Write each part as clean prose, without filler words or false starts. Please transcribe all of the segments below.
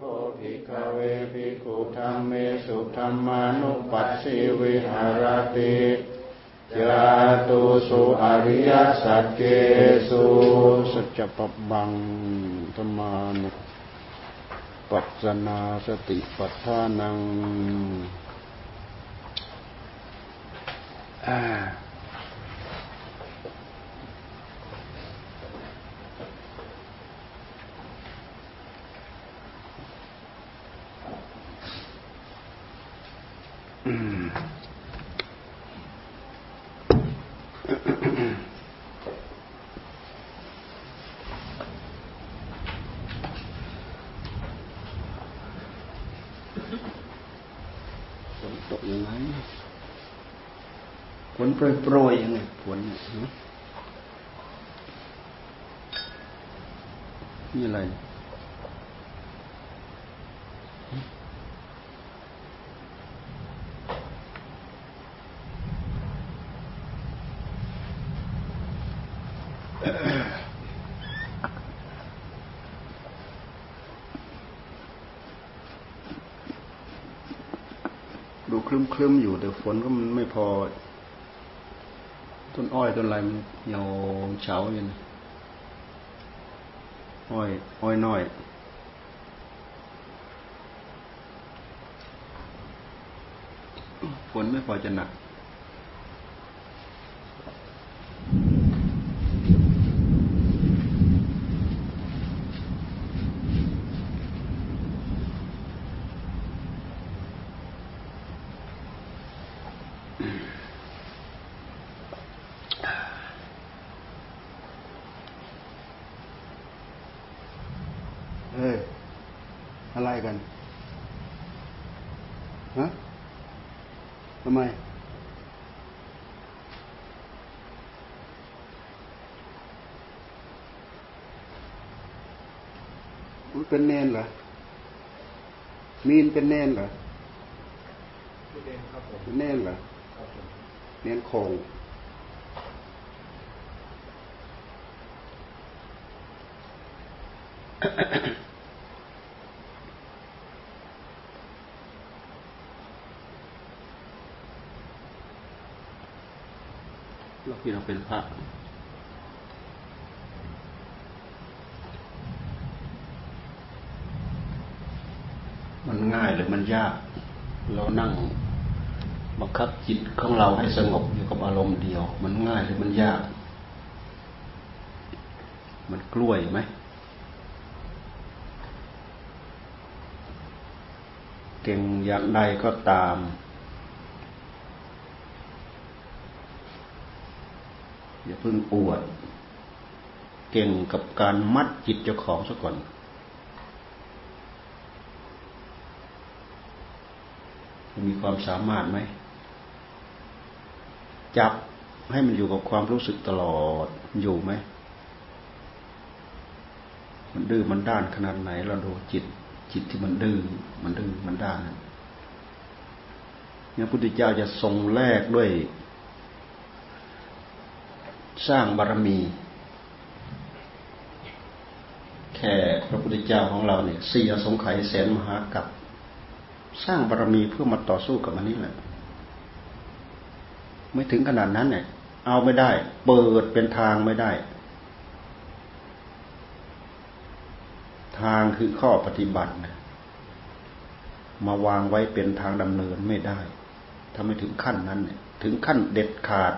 โคภิกขเวภิกขุธัมเมสุธัมมานุปัสสิวิหารติยาตุสุอริยสัจเจสุสัจจปับังธัมมานุปัสสนาสติปัฏฐานังโปรยโปรยยังไงฝนเนี่ยนี่อะไรดูคลึ้มๆอยู่แต่ฝนก็มันไม่พอต้นอ้อยต้นอะไรมันเหี่ยวเฉาอยู่นะอ้อยน้อยฝนไม่พอจะหนักเป็นเนนเหรอมีนเป็นเนนเหรอเป็นเนนเหรอเนนคงเราคิดเราเป็นพระมันง่ายหรือมันยากเรานั่งบังคับจิตของเราให้สงบอยู่กับอารมณ์เดียวมันง่ายหรือมันยากมันกล้วยไหมเก่งอย่างใดก็ตามอย่าเพิ่งอวดเก่งกับการมัดจิตเจ้าของซะก่อนมีความสามารถไหมจับให้มันอยู่กับความรู้สึกตลอดอยู่ไหมมันดื้อมันด้านขนาดไหนเราดูจิตที่มันดื้อมันด้านพระพุทธเจ้าจะทรงแลกด้วยสร้างบารมีแค่พระพุทธเจ้าของเราเนี่ย4อสงไขยแสนมหากรัปสร้างบารมีเพื่อมาต่อสู้กับมันนี่แหละไม่ถึงขนาดนั้นเนี่ยเอาไม่ได้เปิดเป็นทางไม่ได้ทางคือข้อปฏิบัติมาวางไว้เป็นทางดำเนินไม่ได้ถ้าไม่ถึงขั้นนั้นเนี่ยถึงขั้นเด็ดขาด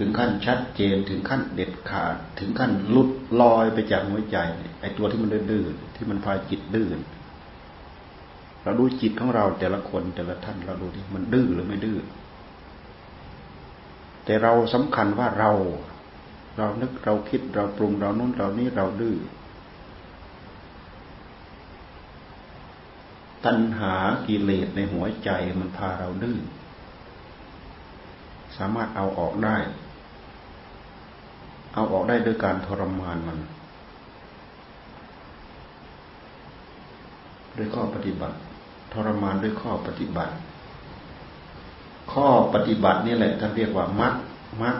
ถึงขั้นชัดเจนถึงขั้นเด็ดขาดถึงขั้นลุดลอยไปจากหัวใจไอ้ตัวที่มันดื้อที่มันพาจิตดื้อเราดูจิตของเราแต่ละคนแต่ละท่านเราดูดิมันดื้อหรือไม่ดื้อแต่เราสำคัญว่าเรานึกเราคิดเราปรุงเรานู่นเรานี่เราดื้อตัณหากิเลสในหัวใจมันพาเราดื้อสามารถเอาออกได้โดยการทรมานมันด้วยข้อปฏิบัติทรมานด้วยข้อปฏิบัตินี่แหละท่านเรียกว่ามรรค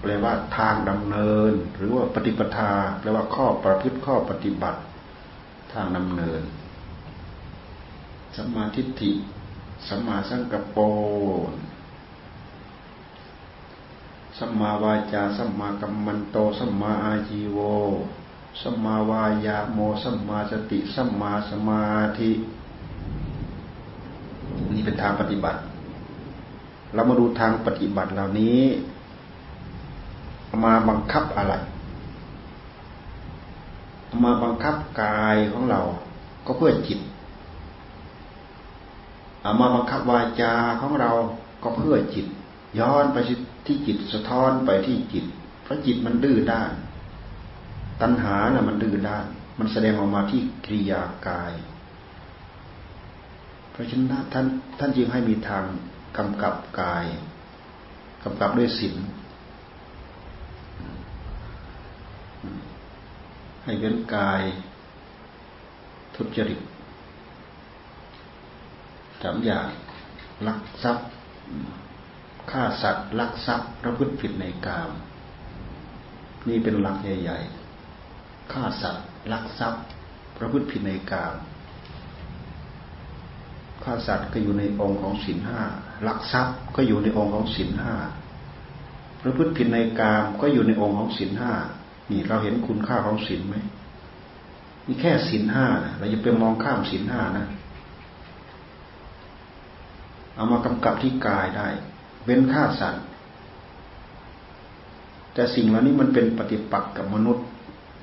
แปลว่าทางดำเนินหรือว่าปฏิปทาแปลว่าข้อประพฤติข้อปฏิบัติ ทางดำเนินสัมมาทิฏฐิสัมมาสังกัปโปสัมมาวาจาสัมมากัมมันโตสัมมาอาจีโวสัมมาวายาโมสัมมาสติสัมมาสมาธินี่เป็นทางปฏิบัติเรามาดูทางปฏิบัติเหล่านี้มาบังคับอะไรมาบังคับกายของเราก็เพื่อจิตมาบังคับวาจาของเราก็เพื่อจิตย้อนไปที่จิตสะท้อนไปที่จิตเพราะจิตมันดื้อด้านตัณหาน่ะมันดื้อด้านมันแสดงออกมาที่กิริยากายเพราะฉะนั้นท่านจึงให้มีทางกำกับกายกำกับด้วยศีลให้เว้นกายทุจริตสามอย่างลักทรัพย์ฆ่าสัตว์ลักทรัพย์ประพฤติผิดในกามนี่เป็นหลักใหญ่ๆฆ่าสัตว์ลักทรัพย์ประพฤติผิดในกามฆ่าสัตว์ก็อยู่ในองค์ของศีล5ลักทรัพย์ก็อยู่ในองค์ของศีล5ประพฤติผิดในกามก็อยู่ในองค์ของศีล5นี่เราเห็นคุณค่าของศีลมั้ยนี่แค่ศีล5นะเราอย่าไปมองข้ามศีล5นะเอามากำกับที่กายได้เว้นฆ่าสัตว์แต่สิ่งเหล่านี้มันเป็นปฏิปักษ์กับมนุษย์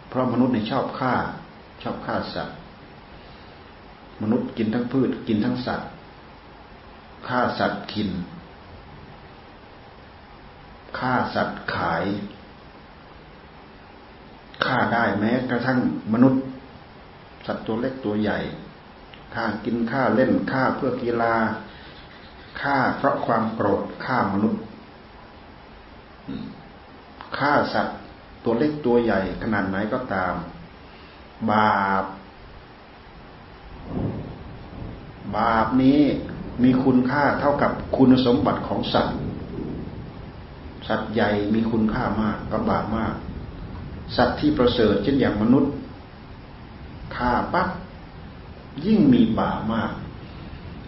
เพราะมนุษย์เนี่ยชอบฆ่าสัตว์มนุษย์กินทั้งพืชกินทั้งสัตว์ฆ่าสัตว์กินฆ่าสัตว์ขายฆ่าได้แม้กระทั่งมนุษย์สัตว์ตัวเล็กตัวใหญ่ฆ่ากินฆ่าเล่นฆ่าเพื่อกีฬาฆ่าเพราะความโกรธฆ่ามนุษย์ฆ่าสัตว์ตัวเล็กตัวใหญ่ขนาดไหนก็ตามบาปนี้มีคุณค่าเท่ากับคุณสมบัติของสัตว์สัตว์ใหญ่มีคุณค่ามากกับบาปมากสัตว์ที่ประเสริฐเช่นอย่างมนุษย์ฆ่าปั๊บยิ่งมีบาปมาก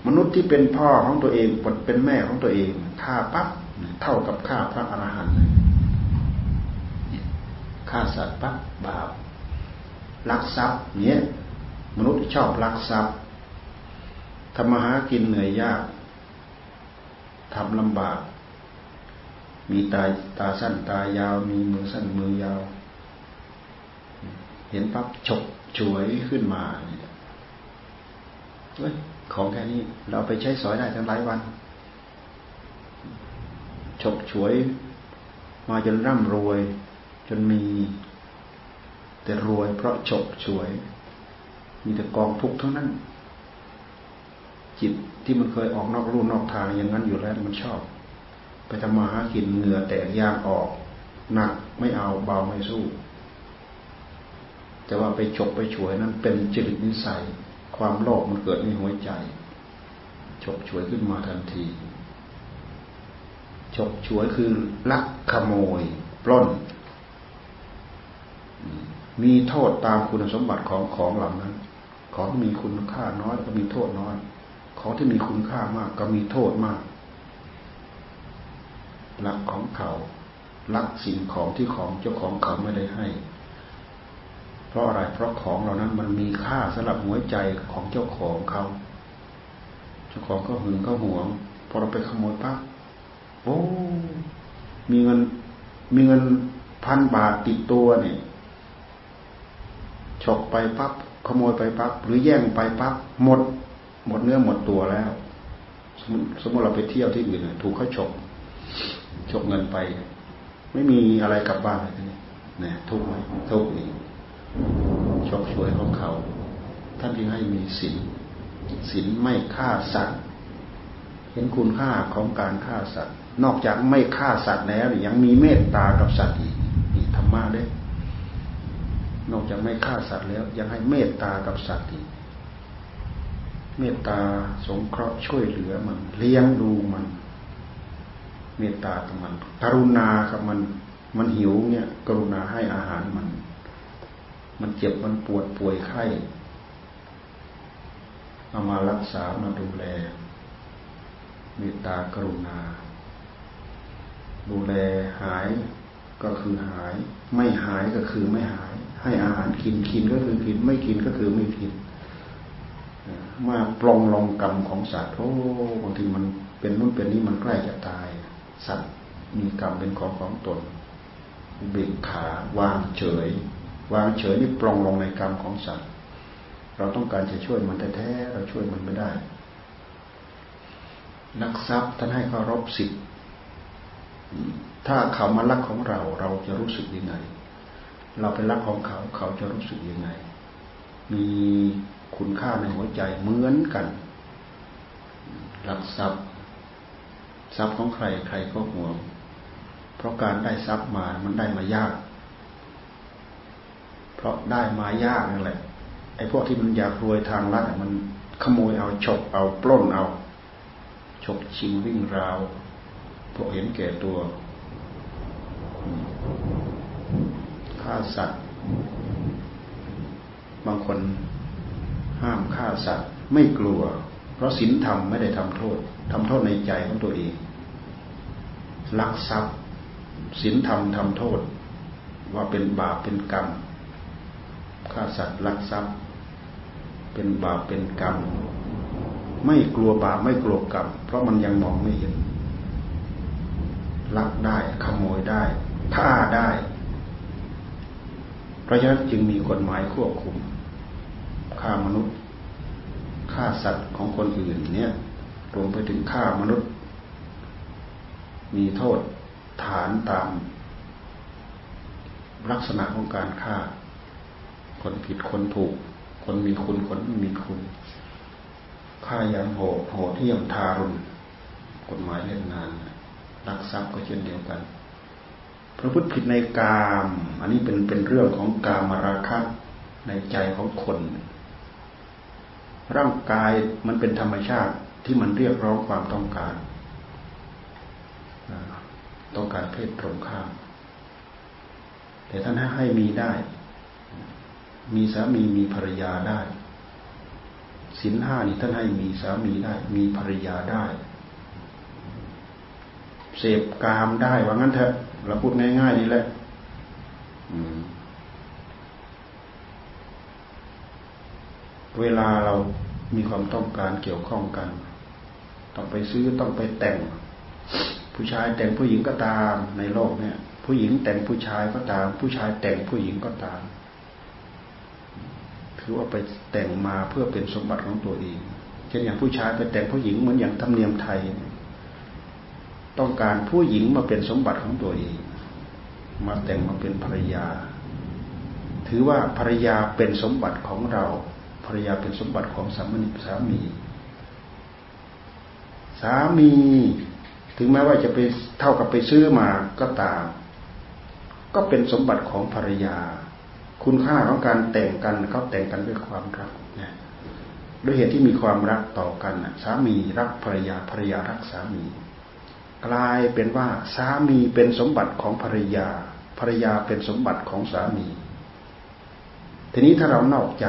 มนุษย์ที่เป็นพ่อของตัวเองเป็นแม่ของตัวเองฆ่าปั๊บเท่ากับฆ่าพระอรหันต์ฆ่าสัตว์ปั๊บบาปลักทรัพย์เนี้ยมนุษย์ชอบลักทรัพย์ทำมาหากินเหนื่อยยากทำลำบากมีตาสั้นตายาวมีมือสั้นมือยาวเห็นปั๊บฉกฉวยขึ้นมาเฮ้ยของแค่นี้เราไปใช้สอยได้ทั้งหลายวันฉกฉวยมาจนร่ำรวยจนมีแต่รวยเพราะฉกฉวยมีแต่กองทุกข์ทั้งนั้นจิตที่มันเคยออกนอกลู่นอกทางอย่างนั้นอยู่แล้วมันชอบไปทำมาหากินเหงื่อแตกยางออกหนักไม่เอาเบาไม่สู้แต่ว่าไปฉกไปฉวยนั้นเป็นจริตนิสัยความโลภมันเกิดในหัวใจฉกฉวยขึ้นมาทันทีฉกฉวยคือลักขโมยปล้นมีโทษตามคุณสมบัติของเหล่านั้นของมีคุณค่าน้อยก็มีโทษน้อยของที่มีคุณค่ามากก็มีโทษมากลักของเขาลักสิ่งของที่ของเจ้าของเขาไม่ได้ให้เพราะอะไรเพราะของเหล่านั้นมันมีค่าสำหรับหัวใจของเจ้าของเขาเจ้าของก็หึงก็หวงพอเราไปขโมยปั๊บโอ้มีเงิน1,000 บาทติดตัวเนี่ยฉกไปปั๊บขโมยไปปั๊บหรือแย่งไปปั๊บหมดเนื้อหมดตัวแล้วสมมติเราไปเที่ยวที่อื่นถูกเขาฉกเงินไปไม่มีอะไรกลับบ้านเลยเนี่ยทุกข์ไหมทุกข์นี่ฉกฉวยของเขาท่านจึงให้มีศีลไม่ฆ่าสัตว์เห็นคุณค่าของการฆ่าสัตว์นอกจากไม่ฆ่าสัตว์แล้วยังมีเมตตากับสัตว์อีกนี่ธรรมะเด้นอกจากไม่ฆ่าสัตว์แล้วยังให้เมตตากับสัตว์อีกเมตตาสงเคราะห์ช่วยเหลือมันเลี้ยงดูมันเมตตากับมันกรุณากับมันหิวเนี่ยกรุณาให้อาหารมันเจ็บมันปวดป่วยไข้ เอามารักษามาดูแลเมตตากรุณาดูแลหายก็คือหายไม่หายก็คือไม่หายให้อาหารกินกินก็คือกินไม่กินก็คือไม่กินมาปลงลงกรรมของสัตว์โอ้บางทีมันเป็นนู่นเป็นนี่มันใกล้จะตายสัตว์มีกรรมเป็นของตนเบิกขาวางเฉยวางเฉยนี่ปลงลงในกรรมของสัตว์เราต้องการจะช่วยมันแท้ๆเราช่วยมันไม่ได้ลักทรัพย์ท่านให้เคารพสิทธิ์ถ้าเขามาลักของเราเราจะรู้สึกยังไงเราไปลักของเขาเขาจะรู้สึกยังไงมีคุณค่าในหัวใจเหมือนกันลักทรัพย์ทรัพย์ของใครใครก็หวงเพราะการได้ทรัพย์มามันได้มายากเพราะได้มายากนั่นแหละไอ้พวกที่มันอยากรวยทางลัดมันขโมยเอาฉกเอาปล้นเอาฉกชิงวิ่งราวพวกเห็นแก่ตัวฆ่าสัตว์บางคนห้ามฆ่าสัตว์ไม่กลัวเพราะศีลธรรมไม่ได้ทำโทษในใจของตัวเองลักทรัพย์ศีลธรรมทำโทษว่าเป็นบาปเป็นกรรมฆ่าสัตว์ลักทรัพย์เป็นบาปเป็นกรรมไม่กลัวบาปไม่กลัวกรรมเพราะมันยังมองไม่เห็นลักได้ขโมยได้ฆ่าได้เพราะฉะนั้นจึงมีกฎหมายควบคุมฆ่ามนุษย์ฆ่าสัตว์ของคนอื่นเนี่ยรวมไปถึงฆ่ามนุษย์มีโทษฐานตามลักษณะของการฆ่าคนผิดคนถูกคนมีคุณคนไม่มีคุณฆ่าอย่างโหดเหี้ยมทารุณกฎหมายเล่นงานลักทรัพย์ก็เช่นเดียวกันประพฤติผิดในกามอันนี้เป็นเรื่องของกามราคะในใจของคนร่างกายมันเป็นธรรมชาติที่มันเรียกร้องความต้องการเพศตรงข้ามแต่ท่านให้มีได้มีสามีมีภรรยาได้ศีล 5นี่ท่านให้มีสามีได้มีภรรยาได้เสพกามได้ว่างั้นเถอะเราพูดง่ายๆนี่แหละเวลาเรามีความต้องการเกี่ยวข้องกันต้องไปซื้อต้องไปแต่งผู้ชายแต่งผู้หญิงก็ตามในโลกเนี่ยผู้หญิงแต่งผู้ชายก็ตามผู้ชายแต่งผู้หญิงก็ตามคือว่าไปแต่งมาเพื่อเป็นสมบัติของตัวเองเช่นอย่างผู้ชายไปแต่งผู้หญิงเหมือนอย่างธรรมเนียมไทยต้องการผู้หญิงมาเป็นสมบัติของตัวเองมาแต่งมาเป็นภรรยาถือว่าภรรยาเป็นสมบัติของเราภรรยาเป็นสมบัติของสามีสามีถึงแม้ว่าจะไปเท่ากับไปซื้อมาก็ตามก็เป็นสมบัติของภรรยาคุณค่าของการแต่งกันเขาแต่งกันด้วยความรักนะด้วยเหตุที่มีความรักต่อกันสามีรักภรรยาภรรยารักสามีกลายเป็นว่าสามีเป็นสมบัติของภรรยาภรรยาเป็นสมบัติของสามีทีนี้ถ้าเรานอกใจ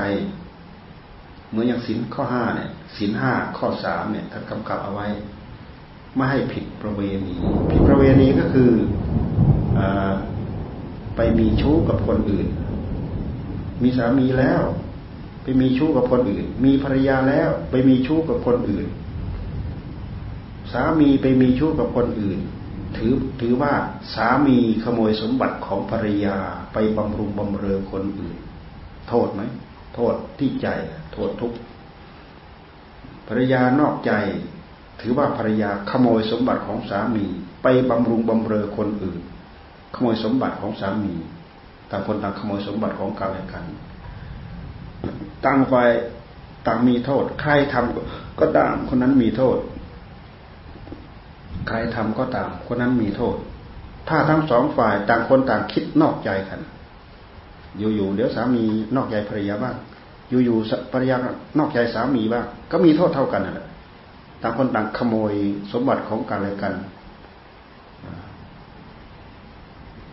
เหมือนอย่างศีลข้อ5เนี่ยศีล5ข้อ3เนี่ยท่านกำกับเอาไว้ไม่ให้ผิดประเวณีผิดประเวณีก็คือไปมีชู้กับคนอื่นมีสามีแล้วไปมีชู้กับคนอื่นมีภรรยาแล้วไปมีชู้กับคนอื่นสามีไปมีชู้กับคนอื่นถือว่าสามีขโมยสมบัติของภรรยาไปบำรุงบำเรอคนอื่นโทษไหมโทษที่ใจโทษทุกข์ภรรยานอกใจถือว่าภรรยาขโมยสมบัติของสามีไปบำรุงบำเรอคนอื่นขโมยสมบัติของสามีต่างคนต่างขโมยสมบัติของกันและกันต่างฝ่ายต่างมีโทษใครทำก็ตามคนนั้นมีโทษใครทำก็ตามคนนั้นมีโทษถ้าทั้งสองฝ่ายต่างคนต่างคิดนอกใจกันอยู่ๆเดี๋ยวสามีนอกใจภรรยาบ้างอยู่ๆภรรยานอกใจสามีบ้างก็มีโทษเท่ากันนั่นแหละต่างคนต่างขโมยสมบัติของกันและกัน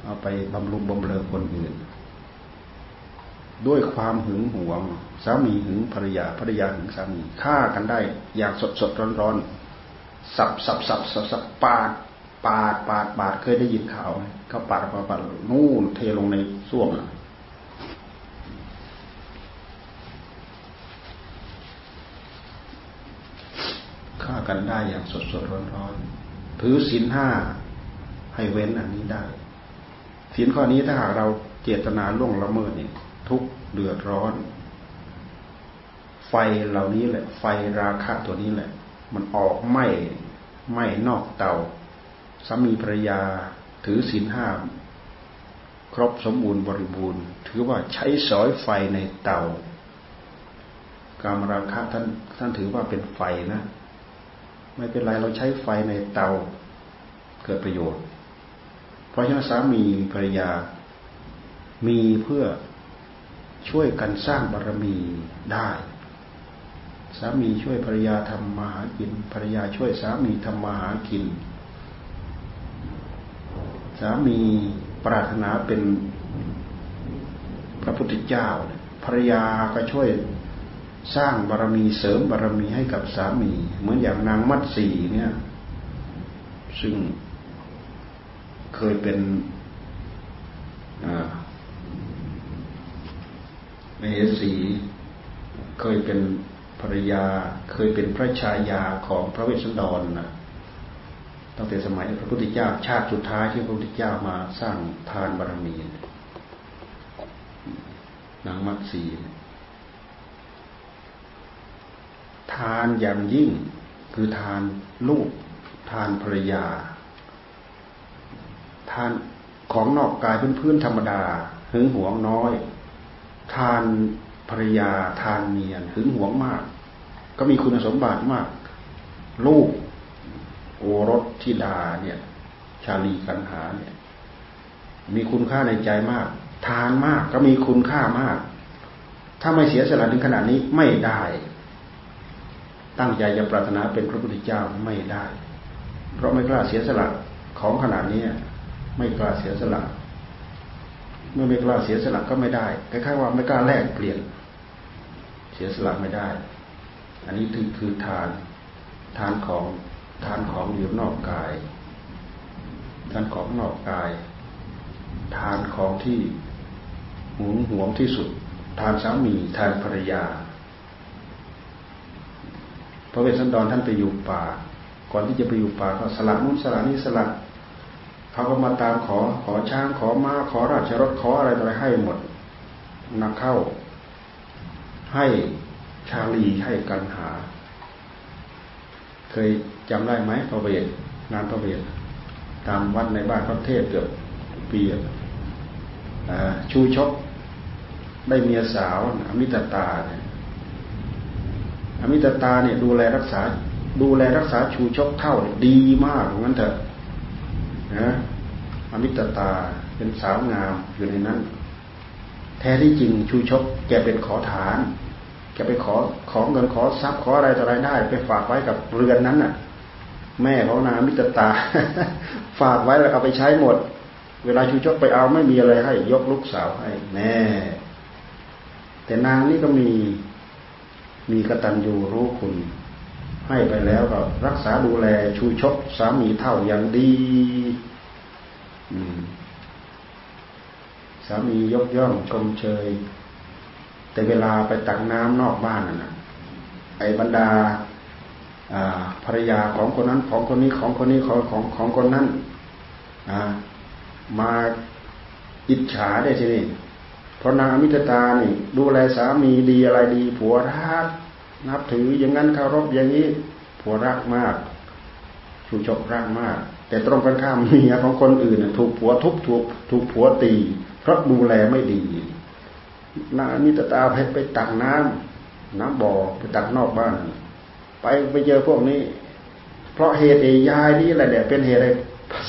เอาไปบำรุงบำเรอคนอื่น ด้วยความหึงหวงสามีหึงภรรยาภรรยาหึงสามีฆ่ากันได้อย่างสดๆร้อนๆสับปาดเคยได้ยินข่าวไหมเขาปาดนู่นเทลงในส้วมฆ่ากันได้อย่างสดๆร้อนๆถือศีลห้าให้เว้นอันนี้ได้ศีลข้อนี้ถ้าหากเราเจตนาล่วงละเมิดเนี่ยทุกข์เดือดร้อนไฟเหล่านี้แหละไฟราคะตัวนี้แหละมันออกไหม้นอกเตาสามีภรรยาถือศีลห้าครบสมบูรณ์บริบูรณ์ถือว่าใช้สอยไฟในเตากามราคะท่านถือว่าเป็นไฟนะไม่เป็นไรเราใช้ไฟในเตาเกิดประโยชน์เพราะฉะนั้นสามีภรรยามีเพื่อช่วยกันสร้างบารมีได้สามีช่วยภรรยาทำมาหากินภรรยาช่วยสามีทำมาหากินสามีปรารถนาเป็นพระพุทธเจ้าภรรยาก็ช่วยสร้างบารมีเสริมบารมีให้กับสามีเหมือนอย่างนางมัตสีเนี่ยซึ่งเคยเป็นมเหสีเคยเป็นภรรยาเคยเป็นพระชายาของพระเวสสันดรนะตั้งแต่สมัยพระพุทธเจ้าชาติสุดท้ายที่พระพุทธเจ้ามาสร้างทานบารมีนางมัตสีทานอย่างยิ่งคือทานลูกทานภรรยาทานของนอกกายพื้นๆธรรมดาหึงหวงน้อยทานภรรยาทานเมียหึงหวงมากก็มีคุณสมบัติมากลูกโอรสธิดาเนี่ยชาลีกัณหาเนี่ยมีคุณค่าในใจมากทานมากก็มีคุณค่ามากถ้าไม่เสียสละถึงขนาดนี้ไม่ได้ตั้งใจจะปรารถนาเป็นพระพุทธเจ้าไม่ได้เพราะไม่กล้าเสียสละของขนาดนี้ไม่กล้าเสียสละเมื่อไม่กล้าเสียสละก็ไม่ได้คล้ายๆว่าไม่กล้าแลกเปลี่ยนเสียสละไม่ได้อันนี้คือทานของอยู่นอกกายทานของนอกกายทานของที่หึงหวงที่สุดทานสามีทานภรรยาพระเวสสันดรท่านไปอยู่ป่าก่อนที่จะไปอยู่ป่าก็สละนู่นสละนี่สละเขาก็มาตามขอช้างขอม้าขอราชรถขออะไรอะไรให้หมดนักเข้าให้ชาลีให้กัณหาเคยจำได้ไหมพระเวทนานพระเวทตามวัดในบ้านพระเทพเกือบปีชูชกได้เมียสาวอมิตตาเนี่ยอมิตตาเนี่ยดูแลรักษาชูชกเท่าดีมากงั้นเถอะนะอมิตตาเป็นสาวงามอยู่ในนั้นแท้ที่จริงชูชกแกเป็นขอทานแกไปขอของเงินขอทรัพย์ขออะไรต่ออะไรได้ไปฝากไว้กับเรือนนั้นน่ะแม่ของนางอมิตตา ฝากไว้แล้วเอาไปใช้หมดเวลาชูชกไปเอาไม่มีอะไรให้ยกลูกสาวให้แน่แต่นางนี่ก็มีกตัญญูรู้คุณให้ไปแล้วก็รักษาดูแลชูชกสามีเท่าอย่างดีสามียกย่องชมเชยแต่เวลาไปตักน้ำนอกบ้านน่ะไอ้บรรดาภรรยาของคนนั้นของคนนี้ของคนนี้ของคนนั้นมาอิจฉาได้ทีนี้เพราะนางอมิตตานี่ดูแลสามีดีอะไรดีผัวรักนับถืออย่างนั้นเคารพอย่างนี้ผัวรักมากชูชกรักมากแต่ตรงกันข้ามเมียของคนอื่นถูกผัวทุบถูกผัวตีเพราะดูแลไม่ดีนางอมิตตาไปตักน้ำบ่อไปตักนอกบ้านไปเจอพวกนี้เพราะเหตุยายนี่แหละเนี่ยเป็นเหตุอะไร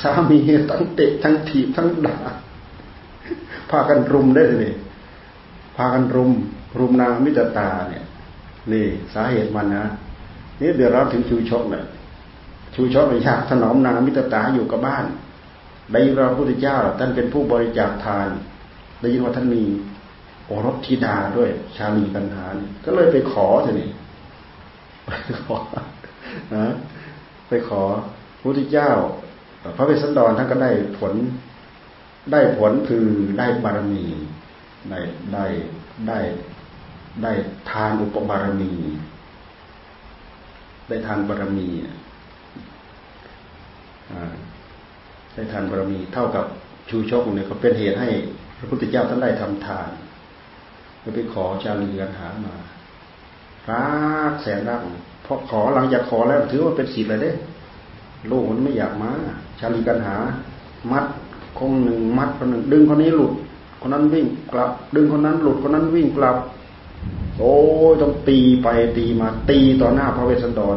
สามีทั้งเตะทั้งถีบทั้งด่าพากันรุมได้เลยพากันรุมนางอมิตตาเนี่ยนี่สาเหตุมันนะนี่เดือดร้อนถึงชูชกเลยชูชกเลยอยากถนอมนางอมิตตาอยู่กับบ้านได้ยินว่าพระพุทธเจ้าท่านเป็นผู้บริจาคทานได้ยินว่าท่านมีโอ รสธิดาด้วยชาลีกัณหาก็เลยไปขอเถอะนี่ไปขอพระพุทธเจ้าพระเวสสันดรท่านก็ได้ผลคือได้บารมีได้ทานอุปบารมีได้ทานบารมีได้ทานบารมีเท่ากับชูชกเนี่ยก็เป็นเหตุให้พระพุทธเจ้าท่านได้ทำทานไปขอชาลีกัณหามารักแสนรักพอขอหลังจากขอแล้วถือว่าเป็นศีลเลยเด้โลกมันไม่อยากมาชาลีกัณหามัดคนหนึ่งมัดคนหนึ่งดึงคนนี้หลุดคนนั้นวิ่งกลับดึงคนนั้นหลุดคนนั้นวิ่งกลับโอ้ยต้องตีไปตีมาตีต่อหน้าพระเวสสันดร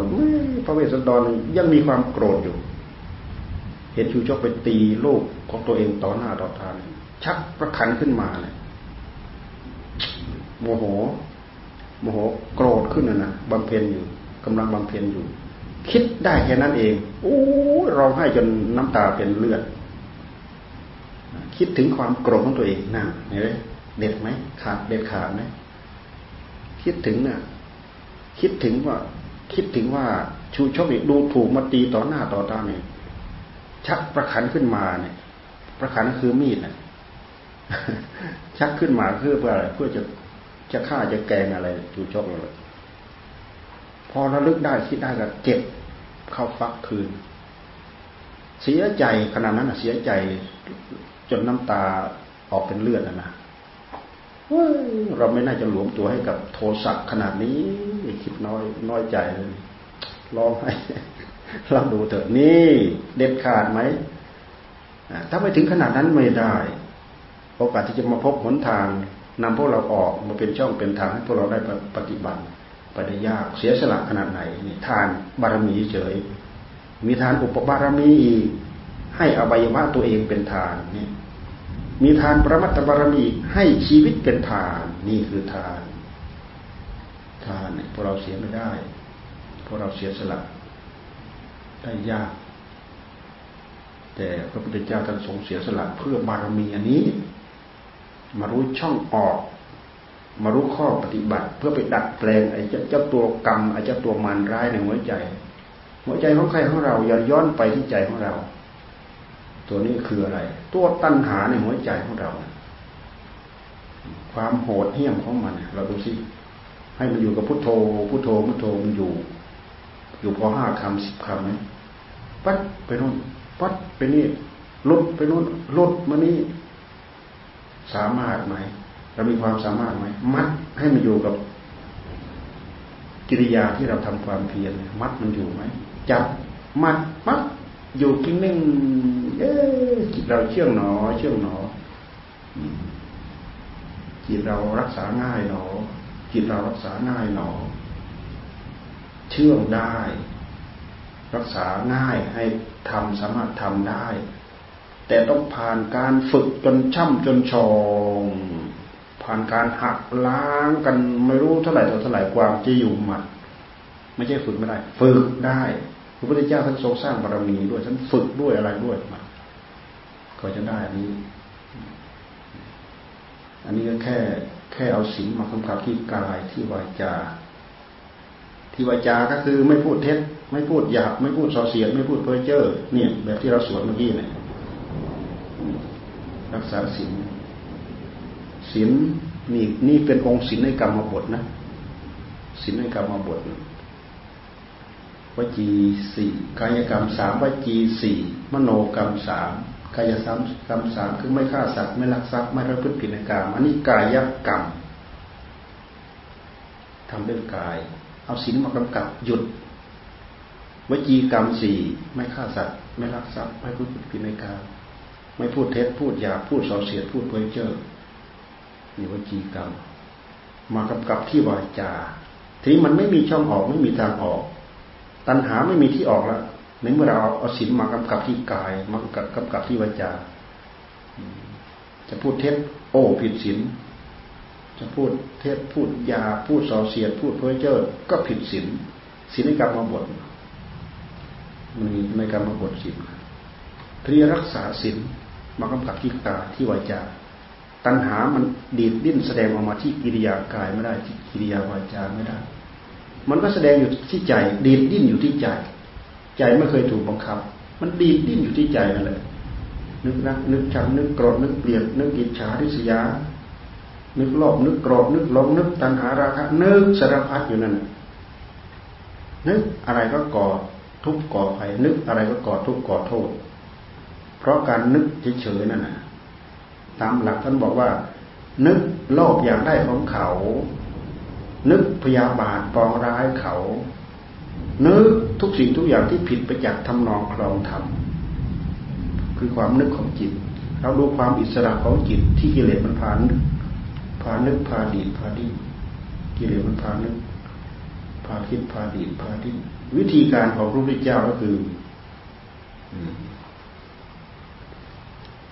พระเวสสันดรยังมีความโกรธอยู่เห็นชูชกไปตีลูกของตัวเองต่อหน้าต่อตาชักประคันขึ้นมาเลยโมโหโกรธขึ้นนะบำเพ็ญอยู่กำลังบำเพ็ญอยู่คิดได้แค่นั้นเองโอ้ร้องไห้จนน้ำตาเป็นเลือดคิดถึงความโกรธของตัวเองนั่นเห็นไหมเด็ดไหมขาดเด็ดขาดไหมคิดถึงน่ะคิดถึงว่าชูชกอีกดูถูกมาตีต่อหน้าต่อตาเนี่ยชักประคันขึ้นมาเนี่ยประคันคือมีดนะชักขึ้นมาเพื่ออะไรเพื่อจะฆ่าจะแกงอะไรชูชกเลยพอระลึกได้คิดได้ก็เจ็บเข้าฟักคืนเสียใจขนาดนั้นนะเสียใจจนน้ำตาออกเป็นเลือดนะเราไม่น่าจะหลวมตัวให้กับโทสะขนาดนี้คิดน้อยใจเลยร้องไห้เราดูเถอะนี่เด็ดขาดไหมถ้าไม่ถึงขนาดนั้นไม่ได้โอกาสที่จะมาพบหนทางนำพวกเราออกมาเป็นช่องเป็นทางให้พวกเราได้ปฏิบัติไปได้ยากเสียสละขนาดไหนนี่ทานบารมีเฉยมีทานอุปบารมีอีกให้อวัยวะตัวเองเป็นทานนี่มีทานปรมัตถบารมีให้ชีวิตเป็นทานนี่คือทานเนี่ยพวกเราเสียไม่ได้พวกเราเสียสละได้ยากแต่พระพุทธเจ้าท่านทรงเสียสละเพื่อบารมีอันนี้มารู้ช่องออกมารู้ข้อปฏิบัติเพื่อไปดัดแปลงไอ้เจ้าตัวกรรมไอ้เจ้าตัวมารร้ายในหัวใจของใครของเราอย่าย้อนไปที่ใจของเราตัวนี้คืออะไรตัวตัณหาในหัวใจของเราความโหดเหี้ยมของมันเราดูสิให้มันอยู่กับพุทโธพุทโธพุทโธมันอยู่พอ5คำ10คำมั้ยปัดไปโน่นปัดไปนี่หลุดไปโน่นหลุดมานี่สามารถไหมเรามีความสามารถไหมมัดให้มันอยู่กับกิริยาที่เราทำความเพียรมัดมันอยู่ไหมจับมัดปั๊บอยู่กิ้งนิ่งจิตเราเชื่องหนอเชื่องหนอจิตเรารักษาง่ายหนอจิตเรารักษาง่ายหนอเชื่องได้รักษาง่ายให้ทำสามารถทำได้แต่ต้องผ่านการฝึกจนช่ำจนชองผ่านการหักล้างกันไม่รู้เท่าไหร่ต่อเท่าไหร่กว่าจะอยู่หมัดไม่ใช่ฝึกไม่ได้ฝึกได้พระพุทธเจ้าท่านทรงสร้างบารมีด้วยท่านฝึกด้วยอะไรด้วยมาก็จะได้อันนี้ก็แค่เอาศีลมาคำกับที่กายที่วาจาที่วาจาก็คือไม่พูดเท็จไม่พูดหยาบไม่พูดส่อเสียดไม่พูดเพ้อเจ้อเนี่ยแบบที่เราสวดเมื่อกี้เนี่ยรักษาศีลนี่เป็นองค์ศีลในกรรมบทนะศีลในกรรมบทวจี4กายกรรม3วจี4มโนกรรม3กายกรรม3คือไม่ฆ่าสัตว์ไม่ลักทรัพย์ไม่ประพฤติผิดในกามอันนี้กายกรรมทำด้วยกายเอาศีลมากำกับหยุดวจีกรรม4ไม่ฆ่าสัตว์ไม่ลักทรัพย์ไม่ประพฤติผิดในกามไม่พูดเท็จพูดหยาบพูดส่อเสียดพูดเพ้อเจ้อนี่วจีกรรมมากำกับที่วาจาทีนี้มันไม่มีช่องออกไม่มีทางออกตัณหาไม่มีที่ออกแล้วในเมื่อเราเอาศีลมากำกับที่กายมากำกับที่วาจาจะพูดเท็จโอ้ผิดศีลจะพูดเท็จพูดหยาบพูดส่อเสียดพูดเพ้อเจ้อก็ผิดศีลศีลในกรรมบทมันมีในกรรมบทศีลที่รักษาศีลมากำกับที่กายที่วาจา ตัณหามันดีดดิ้นแสดงออกมาที่กิริยากายไม่ได้ที่กิริยาวาจาไม่ได้มันก็แสดงอยู่ที่ใจดีดดิ้นอยู่ที่ใจใจไม่เคยถูกบังคับมันดีดดิ้นอยู่ที่ใจนั่นแหละนึกรักนึกชังนึกโกรธนึกเกลียดนึกอิจฉาริษยานึกโลภนึกโกรธนึกหลงนึกตัณหาราคะนึกสารพัดอยู่นั่นนึกอะไรก็ก่อทุกข์ก่อภัยนึกอะไรก็ก่อทุกข์ก่อโทษเพราะการนึกเฉยๆนั่นน่ะตามหลักท่านบอกว่านึกโลภอยากได้ของเขานึกพยาบาทปองร้ายเขานึกทุกสิ่งทุกอย่างที่ผิดไปจากทำนองครองธรรมคือความนึกของจิตเราดูความอิสระของจิตที่กิเลสมันพานึกพาดีดพาดิ้นกิเลสมันพานึกพาคิดพาดีดพาดิ้นวิธีการของพระพุทธเจ้าก็คือ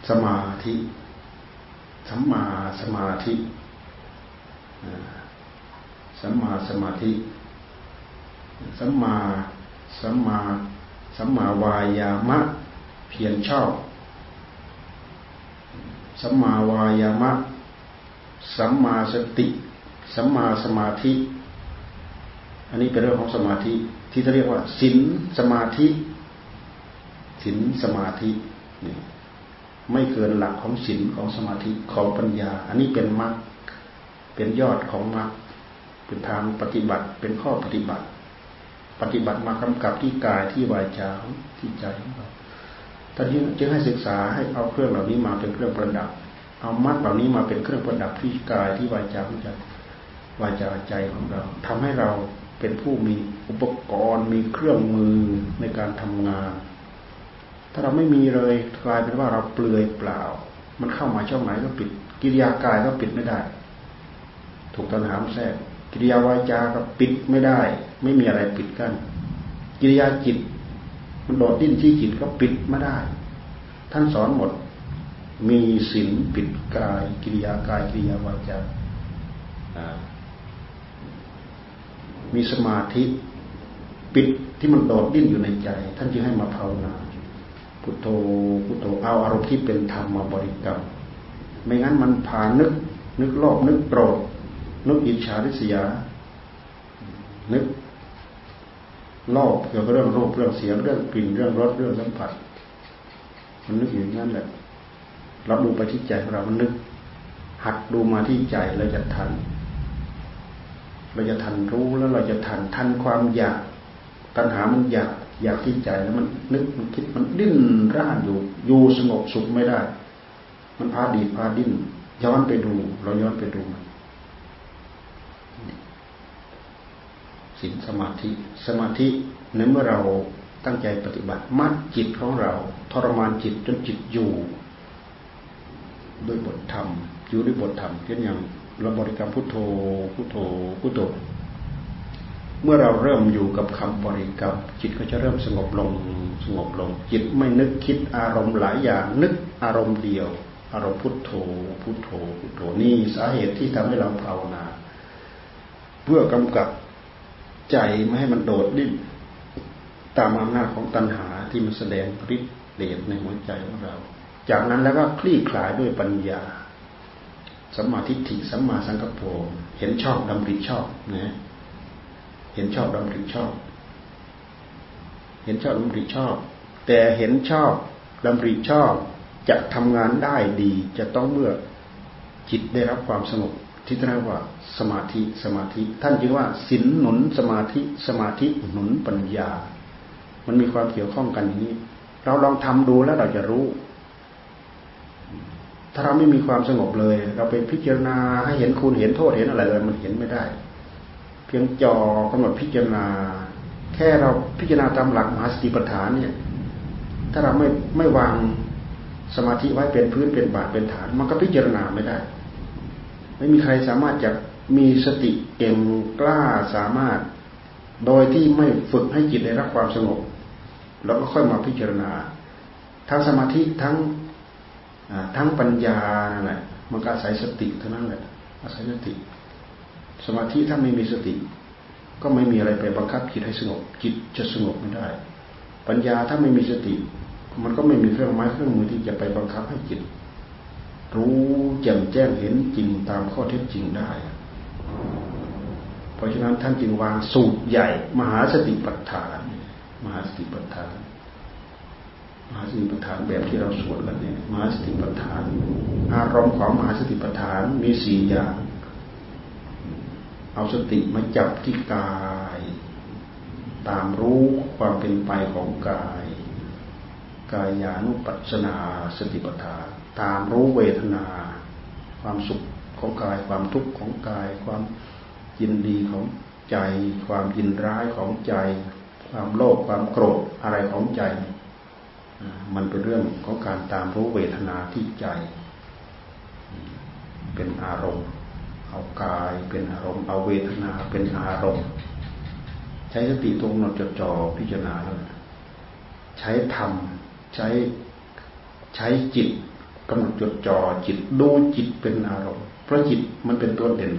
สมาธิสัมมาสมาธิสัมมาสมาธิสัมมาวายามะเพียรชอบสัมมาวายามะสัมมาสติสัมมาสมาธิอันนี้เป็นเรื่องของสมาธิที่เรียกว่าศีลสมาธิศีลสมาธินี่ไม่เกินหลักของศีลของสมาธิของปัญญาอันนี้เป็นมรรคเป็นยอดของมรรคเป็นทางปฏิบัติเป็นข้อปฏิบัติปฏิบัติมากำกับที่กายที่วาจาที่ใจของเราท่านจึงให้ศึกษาให้เอาเครื่องเหล่านี้มาเป็นเครื่องประดับเอามรรคเหล่านี้มาเป็นเครื่องประดับที่กายที่วาจาของเราวาจาใจของเราทำให้เราเป็นผู้มีอุปกรณ์มีเครื่องมือในการทำงานถ้าเราไม่มีเลยกลายเป็นว่าเราเปลือยเปล่ามันเข้ามาช่องไหนก็ปิดกิริยากายก็ปิดไม่ได้ถูกตัณหาแทรกกิริยาวาจาก็ปิดไม่ได้ไม่มีอะไรปิดกั้นกิริยาจิตมันโดดดิ้นที่จิตก็ปิดไม่ได้ท่านสอนหมดมีศีลปิดกายกิริยากายกิริยาวาจามีสมาธิปิดที่มันโดดดิ้นอยู่ในใจท่านจึงให้มาภาวนาพุทโธพุทโธเอาอารมณ์ที่เป็นธรรมมาบริกรรมไม่งั้นมันพานึกโลภนึกโกรธนึกอิจฉาริษยานึกโลภเกี่ยวกับเรื่องรูปเรื่องเสียงเรื่องกลิ่นเรื่องรสเรื่องสัมผัสมันนึกอยู่นั่นแหละเราดูไปที่ใจของเรามันนึกหัดดูมาที่ใจเราจะทันรู้แล้วเราจะทันความอยากตัณหามันอยากที่ใจแล้วมันนึกมันคิดมันดิ้นร่านอยู่สงบสุขไม่ได้มันพาดีพาดิ้นย้อนไปดูศีลสมาธิในเมื่อเราตั้งใจปฏิบัติมัดจิตของเราทรมานจิตจนจิตอยู่ด้วยบทธรรมเช่นอย่างเราบริกรรมพุทโธเมื่อเราเริ่มอยู่กับคำบริกรรมจิตก็จะเริ่มสงบลงจิตไม่นึกคิดอารมณ์หลายอย่างนึกอารมณ์เดียวอารมณ์พุทโธนี่สาเหตุที่ทำให้เราภาวนาเพื่อกำกับใจไม่ให้มันโดดดิ้นตามอำนาจของตัณหาที่มันแสดงฤทธิ์เดชในหัวใจของเราจากนั้นแล้วก็คลี่คลายด้วยปัญญาสัมมาทิฏฐิสัมมาสังกัปโปเห็นชอบดำริชอบนะเห็นชอบดำริชอบแต่เห็นชอบดำริชอบจะทำงานได้ดีจะต้องเมื่อจิตได้รับความสงบที่เรียกว่าสมาธิท่านจึงว่าศีลหนุนสมาธิหนุนปัญญามันมีความเกี่ยวข้องกันอย่างนี้เราลองทำดูแล้วเราจะรู้ถ้าเราไม่มีความสงบเลยเราไปพิจารณาให้เห็นคุณเห็นโทษเห็นอะไรเลยมันเห็นไม่ได้เพียงจ่อกำหนดพิจารณาแค่เราพิจารณาตามหลักมหาสติปัฏฐานเนี่ยถ้าเราไม่วางสมาธิไว้เป็นพื้นเป็นบาทเป็นฐานมันก็พิจารณาไม่ได้ไม่มีใครสามารถจะมีสติเก่งกล้าสามารถโดยที่ไม่ฝึกให้จิตได้รับความสงบแล้วก็ค่อยมาพิจารณาทั้งสมาธิทั้งปัญญานั่นแหละมันก็อาศัยสติเท่านั้นแหละอาศัยสติสมาธิถ้าไม่มีสติก็ไม่มีอะไรไปบังคับจิตให้สงบจิตจะสงบไม่ได้ปัญญาถ้าไม่มีสติมันก็ไม่มีเครื่องไม้เครื่องมือที่จะไปบังคับให้จิต รู้แจ่มแจ้งเห็นจริงตามข้อเท็จจริงได้เพราะฉะนั้นท่านจึงวางสูตรใหญ่มหาสติปัฏฐานแบบที่เราสวดกันเนี่ยมหาสติปัฏฐานอารมณ์ของมหาสติปัฏฐานมีสี่อย่างเอาสติมาจับที่กายตามรู้ความเป็นไปของกายกายานุปัสสนาสติปัฏฐานตามรู้เวทนาความสุขของกายความทุกข์ของกายความยินดีของใจความยินร้ายของใจความโลภความโกรธอะไรของใจมันเป็นเรื่องของการตามรู้เวทนาที่ใจเป็นอารมณ์เอากายเป็นอารมณ์เอาเวทนาเป็นอารมณ์ใช้สติตรงหนอจดจ่อพิจารณาใช้ธรรมใช้จิตกำหนดจดจ่อจิตดูจิตเป็นอารมณ์เพราะจิตมันเป็นตัวเด่น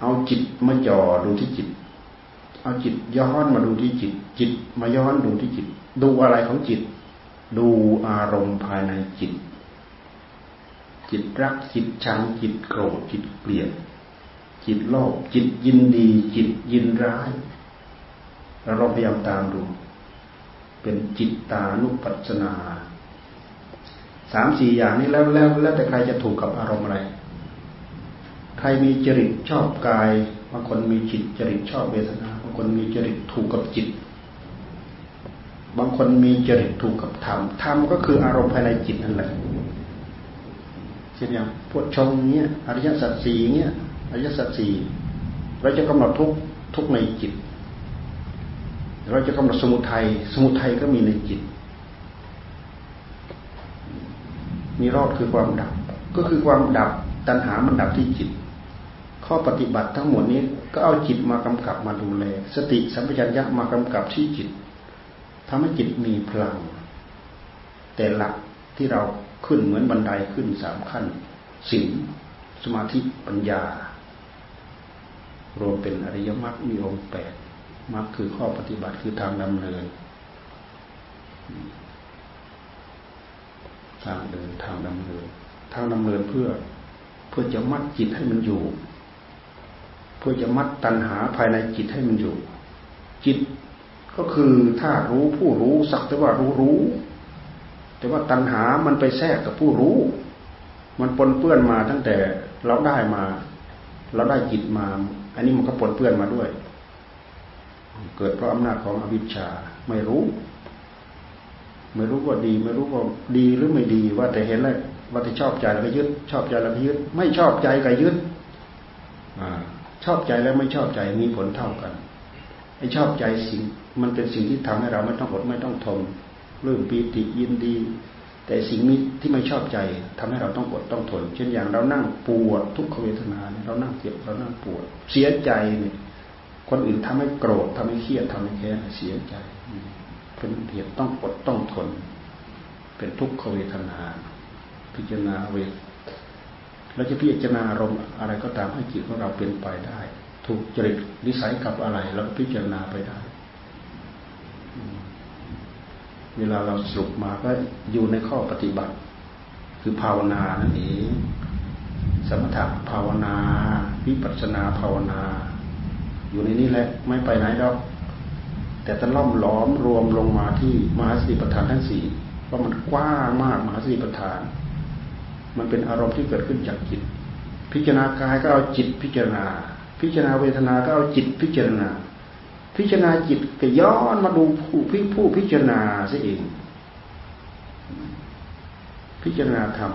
เอาจิตมาจ่อดูที่จิตเอาจิตย้อนมาดูที่จิตจิตมาย้อนดูที่จิตดูอะไรของจิตดูอารมณ์ภายในจิตจิตรักจิตชังจิตโกรธจิตเกลียดจิตโลภจิตยินดีจิตยินร้ายเราพยายามตามดูเป็นจิตตานุปัสสนา 3-4 อย่างนี้แล้วแต่ใครจะถูกกับอารมณ์อะไรใครมีจริตชอบกายบางคนมีจิตจริตชอบเวทนาบางคนมีจริตถูกกับจิตบางคนมีจริตถูกกับธรรมธรรมก็คืออารมณ์ภายในจิตนั่นแหละเช่นอย่างพุทธชงเงี้ยอริยสัจสี่เงี้ยอริยสัจสี่เราจะกำหนดทุกในจิตเราจะกำหนดสมุทัยสมุทัยก็มีในจิตนิโรธคือความดับก็คือความดับตัณหามันดับที่จิตข้อปฏิบัติทั้งหมดนี้ก็เอาจิตมากำกับมาดูแลสติสัมปชัญญะมากำกับที่จิตทำให้จิตมีพลังแต่หลักที่เราขึ้นเหมือนบันไดขึ้นสามขั้นศีลสมาธิปัญญารวมเป็นอริยมรรคมีองค์แปดมรรคคือข้อปฏิบัติคือทางดำเนินทางดำเนินเพื่อจะมัดจิตให้มันอยู่เพื่อจะมัดตัณหาภายในจิตให้มันอยู่จิตก็คือถ้ารู้ผู้รู้สักแต่ว่ารู้แต่ว่าตัณหามันไปแทรกกับผู้รู้มันปนเปื้อนมาตั้งแต่เราได้จิตมาอันนี้มันก็ปนเปื้อนมาด้วยเกิดเพราะอำนาจของอวิชชาไม่รู้ว่าดีไม่รู้ว่าดีหรือไม่ดีว่าแต่เห็นแล้วว่าจะชอบใจแล้วก็ยึดชอบใจแล้วก็ยึดไม่ชอบใจก็ยึดชอบใจแล้วไม่ชอบใจมีผลเท่ากันไอ้ชอบใจสิ่งมันเป็นสิ่งที่ทำให้เราไม่ต้องอดไม่ต้องทนเรื่องปีติยินดีแต่สิ่งที่ไม่ชอบใจทำให้เราต้องอดต้องทนเช่นอย่างเรานั่งปวดทุกขเวทนาเรานั่งเจ็บเรานั่งปวดเสียใจเนี่ยคนอื่นทำให้โกรธทำให้เครียดทำให้แค้นเสียใจเป็นเหตุต้องอดต้องทนเป็นทุกขเวทนาพิจารณาเวทเราจะพิจารณาอารมณ์อะไรก็ตามให้จิตของเราเป็นไปได้ถูกจริตนิสัยกับอะไรเราพิจารณาไปได้เวลาเราสรุปมาก็อยู่ในข้อปฏิบัติคือภาวนานั่นเองสมถะภาวนาวิปัสสนาภาวนาอยู่ในนี้แหละไม่ไปไหนหรอกแต่ตะล่อมล้อมรวมลงมาที่มหาสติปัฏฐานทั้งสี่เพราะมันกว้างมากมหาสติปัฏฐานมันเป็นอารมณ์ที่เกิดขึ้นจากจิตพิจารณากายก็เอาจิตพิจารณาพิจารณาเวทนาก็เอาจิตพิจารณาพิจารณาจิตก็ย้อนมาดูผู้พิจารณาซะเองพิจารณาธรรม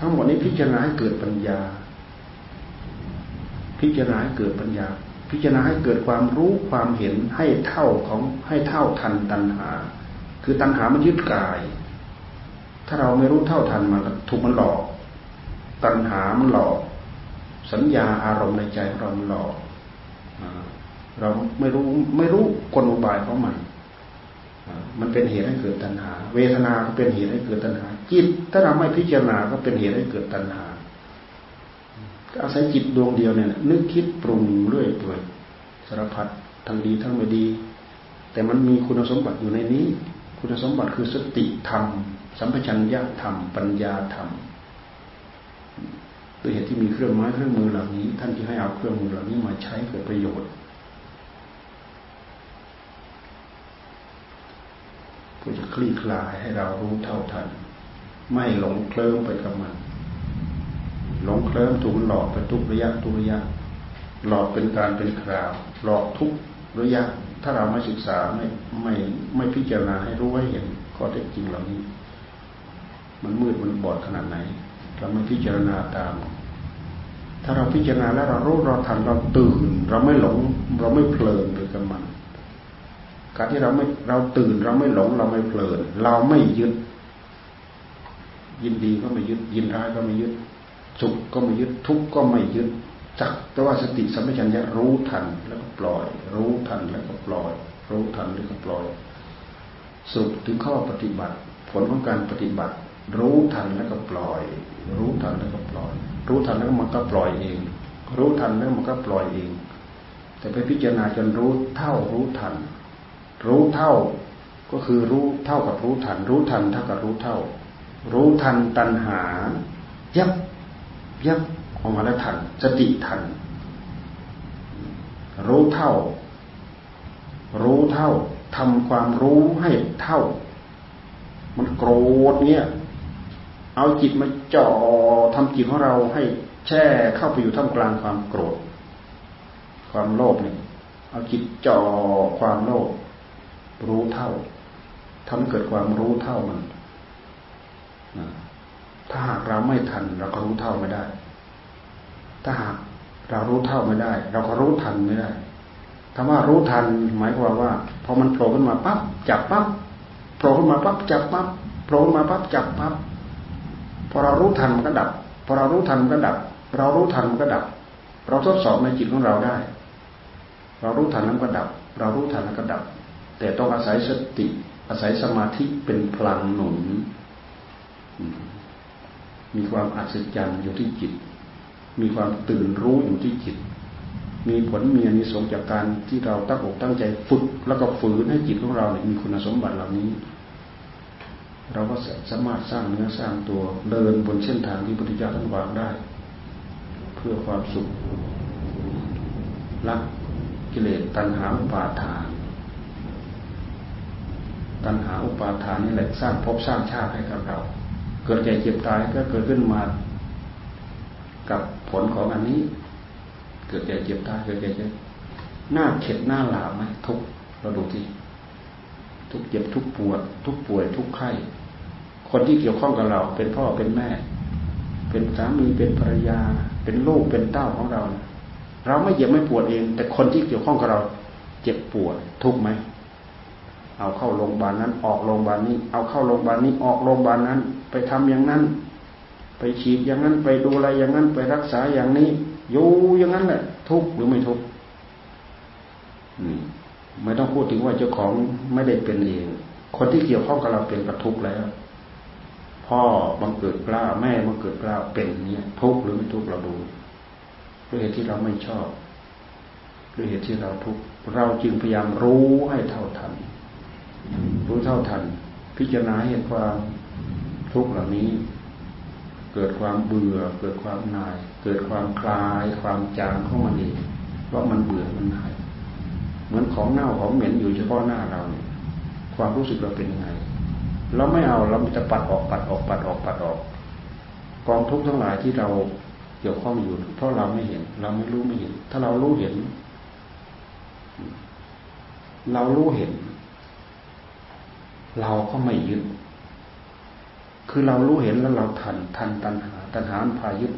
ทั้งหมดนี้พิจารณาให้เกิดปัญญาพิจารณาให้เกิดปัญญาพิจารณาให้เกิดความรู้ความเห็นให้เท่าทันตัณหาคือตัณหามันยึดกายถ้าเราไม่รู้เท่าทันมันถูกมันหลอกตัณหามันหลอกสัญญาอารมณ์ในใจเรามันหลอกเราไม่รู้กลอุบายของมันมันเป็นเหตุให้เกิดตัณหาเวทนาก็เป็นเหตุให้เกิดตัณหาจิตถ้าเราไม่พิจารณาก็เป็นเหตุให้เกิดตัณหาอาศัยจิตดวงเดียวเนี่ยนึกคิดปรุงเรื่อยเปื่อยสารพัดทั้งดีทั้งไม่ดีแต่มันมีคุณสมบัติอยู่ในนี้คุณสมบัติคือสติธรรม สัมปชัญญะธรรมปัญญาธรรมด้วยเหตุที่มีเครื่องไม้เครื่องมือเหล่านี้ท่านที่ให้เอาเครื่องมือเหล่านี้มาใช้เกิดประโยชน์เพื่อจะคลี่คลายให้เรารู้เท่าทันไม่หลงเคลิ้มไปกับมันหลงเคลิ้มถูกหลอกไปทุกระยะทุกระยะหลอกเป็นการเป็นคราวหลอกทุกระยะถ้าเราไม่ศึกษาไม่พิจารณาให้รู้ให้เห็นข้อเท็จจริงเหล่านี้มันมืดมันบอดขนาดไหนเราไม่พิจารณาตามถ้าเราพิจารณาแล้วเรารู้เราทันเราตื่นเราไม่หลงเราไม่เพลินไปกับมันการที่เราไม่เราตื่นเราไม่หลงเราไม่เพลินเราไม่ยึดยินดีก็ไม่ยึดยินร้ายก็ไม่ยึดสุขก็ไม่ยึดทุกข์ก็ไม่ยึดจักแต่ว่าสติสัมปชัญญะรู้ทันแล้วก็ปล่อยรู้ทันแล้วก็ปล่อยรู้ทันแล้วก็ปล่อยสุดถึงข้อปฏิบัติผลของการปฏิบัติรู้ทันแล้วก็ปล่อยรู้ทันแล้วก็ปล่อยรู้ทันแล้วมันก็ปล่อยเองรู้ทันแล้วมันก็ปล่อยเองแต่ไปพิจารณาจนรู้เท่ารู้ทันรู้เท่าก็คือรู้เท่ากับรู้ทันรู้ทันเท่ากับรู้เท่ารู้ทันตัณหายับออกมาแล้วทันสติทันรู้เท่าทำความรู้ให้เท่ามันโกรธเนี่ยเอาจิตมาจ่อทำจิตของเราให้แช่เข้าไปอยู่ท่ามกลางความโกรธความโลภเนี่ยเอาจิตจ่อความโลภรู้เท่าทำให้เกิดความรู้เท่ามันถ้าหากเราไม่ทันเราก็รู้เท่าไม่ได้ถ้าหากเรารู้เท่าไม่ได้เราก็รู้ทันไม่ได้คำว่ารู้ทันหมายความว่าพอมันโผล่ขึ้นมาปั๊บจับปั๊บโผล่ขึ้นมาปั๊บจับปั๊บโผล่ขึ้นมาปั๊บจับปั๊บพอเรารู้ทันมันก็ดับพอเรารู้ทันมันก็ดับเรารู้ทันมันก็ดับเราทดสอบในจิตของเราได้เรารู้ทันแล้วก็ดับเรารู้ทันแล้วก็ดับแต่ต้องอาศัยสติอาศัยสมาธิเป็นพลังหนุนมีความอัศจรรย์อยู่ที่จิตมีความตื่นรู้อยู่ที่จิตมีผลมีอานิสงส์จากการที่เราตั้งอกตั้งใจฝึกแล้วก็ฝืนให้จิตของเราเนี่ยมีคุณสมบัติเหล่านี้เราก็สามารถสร้างเนื้อสร้างตัวเดินบนเส้นทางที่พระพุทธเจ้าท่านวางได้เพื่อความสุขละกิเลสตัณหาอุปาทานตัณหาอุปาทานนี่แหละสร้างภพสร้างชาติให้กับเราเกิดแก่เจ็บตายก็เกิดขึ้นมากับผลของอันนี้เกิดแก่เจ็บตายเกิดแก่เจ็บหน้าเข็ดหน้าหลาบไหมทุกเราดูที่ทุกเจ็บทุกปวดทุกป่วยทุกไข้คนที่เกี่ยวข้องกับเราเป็นพ่อเป็นแม่เป็นสามีเป็นภรรยาเป็นลูกเป็นเต้าของเราเราไม่เจ็บไม่ปวดเองแต่คนที่เกี่ยวข้องกับเราเจ็บปวดทุกไหมเอาเข้าโรงพยาบาลนั้นออกโรงพยาบาลนี้เอาเข้าโรงพยาบาลนี้ออกโรงพยาบาลนั้นไปทำอย่างนั้นไปฉีดอย่างนั้นไปดูอะไรอย่างนั้นไปรักษาอย่างนี้อยู่อย่างนั้นแหละทุกข์หรือไม่ทุกข์ไม่ต้องพูดถึงว่าเจ้าของไม่ได้เป็นเองคนที่เกี่ยวข้องกับเราเป็นกระทุกข์แล้วพ่อบังเกิดกล้าแม่บังเกิดกล้าเป็นเนี่ยทุกข์หรือไม่ทุกข์เราดูด้วยเหตุที่เราไม่ชอบด้วยเหตุที่เราทุกข์เราจึงพยายามรู้ให้เท่าทันรู้เท่าทันพิจารณาเห็นความทุกข์เหล่านี้เกิดความเบื่อเกิดความหน่ายเกิดความคลายความจางของมันเองเพราะมันเบื่อมันหน่ายเหมือนของเน่าของเหม็นอยู่เฉพาะหน้าเราเนี่ยความรู้สึกเราเป็นยังไงเราไม่เอาเราจะปัดออกปัดออกปัดออกปัดออกกองทุกข์ทั้งหลายที่เราเกี่ยวข้องอยู่เพราะเราไม่เห็นเราไม่รู้ไม่เห็นถ้าเรารู้เห็นเรารู้เห็นเราก็ไม่ยึดคือเรารู้เห็นแล้วเราทันตัณหาพายึด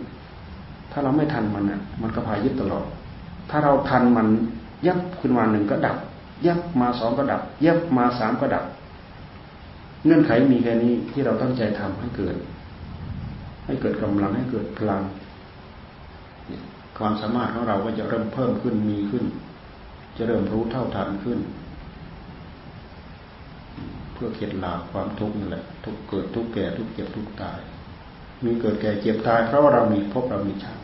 ถ้าเราไม่ทันมันน่ะมันก็พายึดตลอดถ้าเราทันมันยับขึ้นมา1ก็ดับยับมา2ก็ดับยับมา3ก็ดับเงื่อนไขมีแค่นี้ที่เราตั้งใจทำให้เกิดกำลังให้เกิดพลังความสามารถของเราก็จะเริ่มเพิ่มขึ้นมีขึ้นจะเริ่มรู้เท่าทันขึ้นเพื่อเข็ดหลาบความทุกข์นั่นแหละทุกเกิดทุกแก่ทุกเจ็บทุกตายมีเกิดแก่เจ็บตายเพราะว่าเรามีภพเรามีชาติ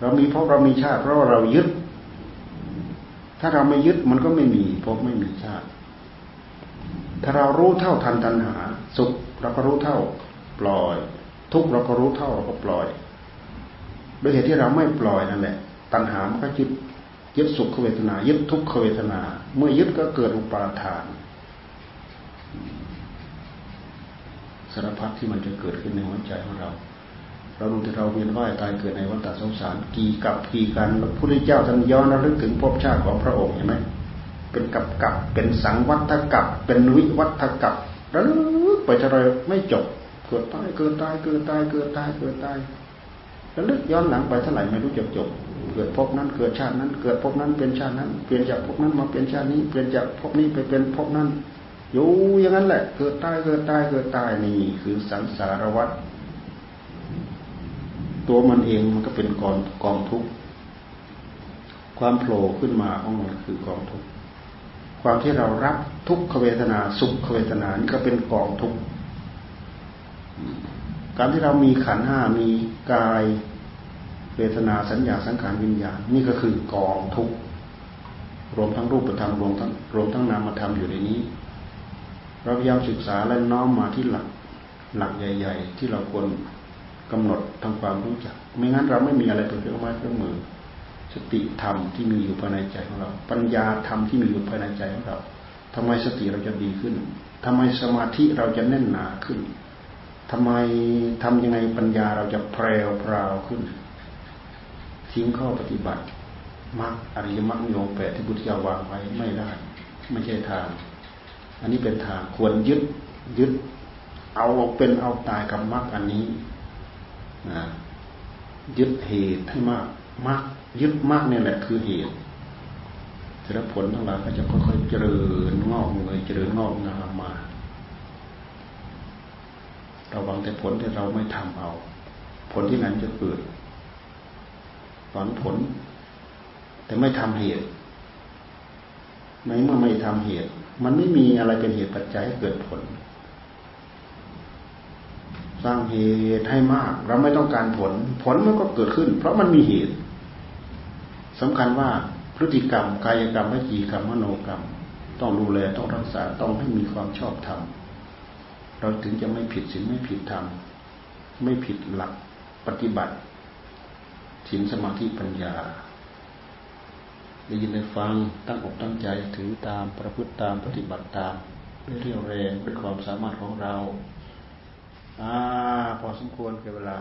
เรามีภพเรามีชาติเพราะว่าเรายึดถ้าเราไม่ยึดมันก็ไม่มีภพไม่มีชาติถ้าเรารู้เท่าทันตัณหา สุขเราก็รู้เท่าปล่อยทุกข์เราก็รู้เท่าเราก็ปล่อยโดยเหตุที่เราไม่ปล่อยนั่นแหละตัณหามันก็ยึดสุขเวทนายึดทุกขเวทนาเมื่อยึดก็เกิดอุปาทานสารพัดที่มันจะเกิดขึ้นในหัวใจของเราดูที่เราเวียนว่ายตายเกิดในวัฏสงสารกี่กับกี่กันพระพุทธเจ้าท่านย้อนระลึกถึงภพชาติของพระองค์เห็นไหมเป็นกับเป็นสังวัฏกับเป็นวิวัฏกับระลึกไปเท่าไรไม่จบเกิดตายเกิดตายเกิดตายเกิดตายเกิดตายระลึกย้อนหลังไปเท่าไหร่ไม่รู้จบเกิดภพนั้นเกิดชาตินั้นเกิดภพนั้นเป็นชาตินั้นเปลี่ยนจากภพนั้นมาเป็นชาตินี้เปลี่ยนจากภพนี้ไปเป็นภพนั้นอยู่อย่างนั้นแหละเกิดตายเกิดตายเกิดตายนี่คือสังสารวัฏตัวมันเองมันก็เป็นกองทุกข์ความโผล่ขึ้นมาของมันคือกองทุกข์ความที่เรารับทุกขเวทนาสุขเวทนานี่ก็เป็นกองทุกข์การที่เรามีขันธ์5มีกายเวทนาสัญญาสังขารวิญญาณนี่ก็คือกองทุกข์รวมทั้งรูปธรรมรวมทั้งนามธรรมอยู่ในนี้เราพยายามศึกษาและน้อมมาที่หลักใหญ่ๆที่เราควรกำหนดทำความรู้จักไม่งั้นเราไม่มีอะไรเป็นเครื่องไม้เครื่องมือสติธรรมที่มีอยู่ภายในใจของเราปัญญาธรรมที่มีอยู่ภายในใจของเราทำไมสติเราจะดีขึ้นทำไมสมาธิเราจะแน่นหนาขึ้นทำไมทำยังไงปัญญาเราจะแพร่ขึ้นทิ้งข้อปฏิบัติมรรคอริยมรรคมีองค์8ที่พุทธเจ้าวางไว้ไม่ได้ไม่ใช่ทางอันนี้เป็นทางควรยึดเอาเป็นเอาตายกับมรรคอันนี้ยึดเหตุให้มากมรรคยึดมรรคเนี่ยแหละคือเหตุแล้วผลทั้งหลายก็จะค่อยๆเจริญงอกเงยเจริญงอกงามมาเราหวังแต่ผลที่เราไม่ทำเอาผลที่นั้นจะเกิดหวังผลแต่ไม่ทำเหตุในเมื่อไม่ทำเหตุมันไม่มีอะไรเป็นเหตุปัจจัยให้เกิดผลสร้างเหตุให้มากเราไม่ต้องการผลมันก็เกิดขึ้นเพราะมันมีเหตุสำคัญว่าพฤติกรรมกายกรรมวจีกรรมมโนกรรมต้องดูแลต้องรักษาต้องให้มีความชอบธรรมเราถึงจะไม่ผิดศีลไม่ผิดธรรมไม่ผิดหลักปฏิบัติศีลสมาธิปัญญาได้ยินได้ฟังตั้งอกตั้งใจถือตามประพฤติตามปฏิบัติตามด้วยเรี่ยวแรงด้วยความสามารถของเราพอสมควรแก่เวลา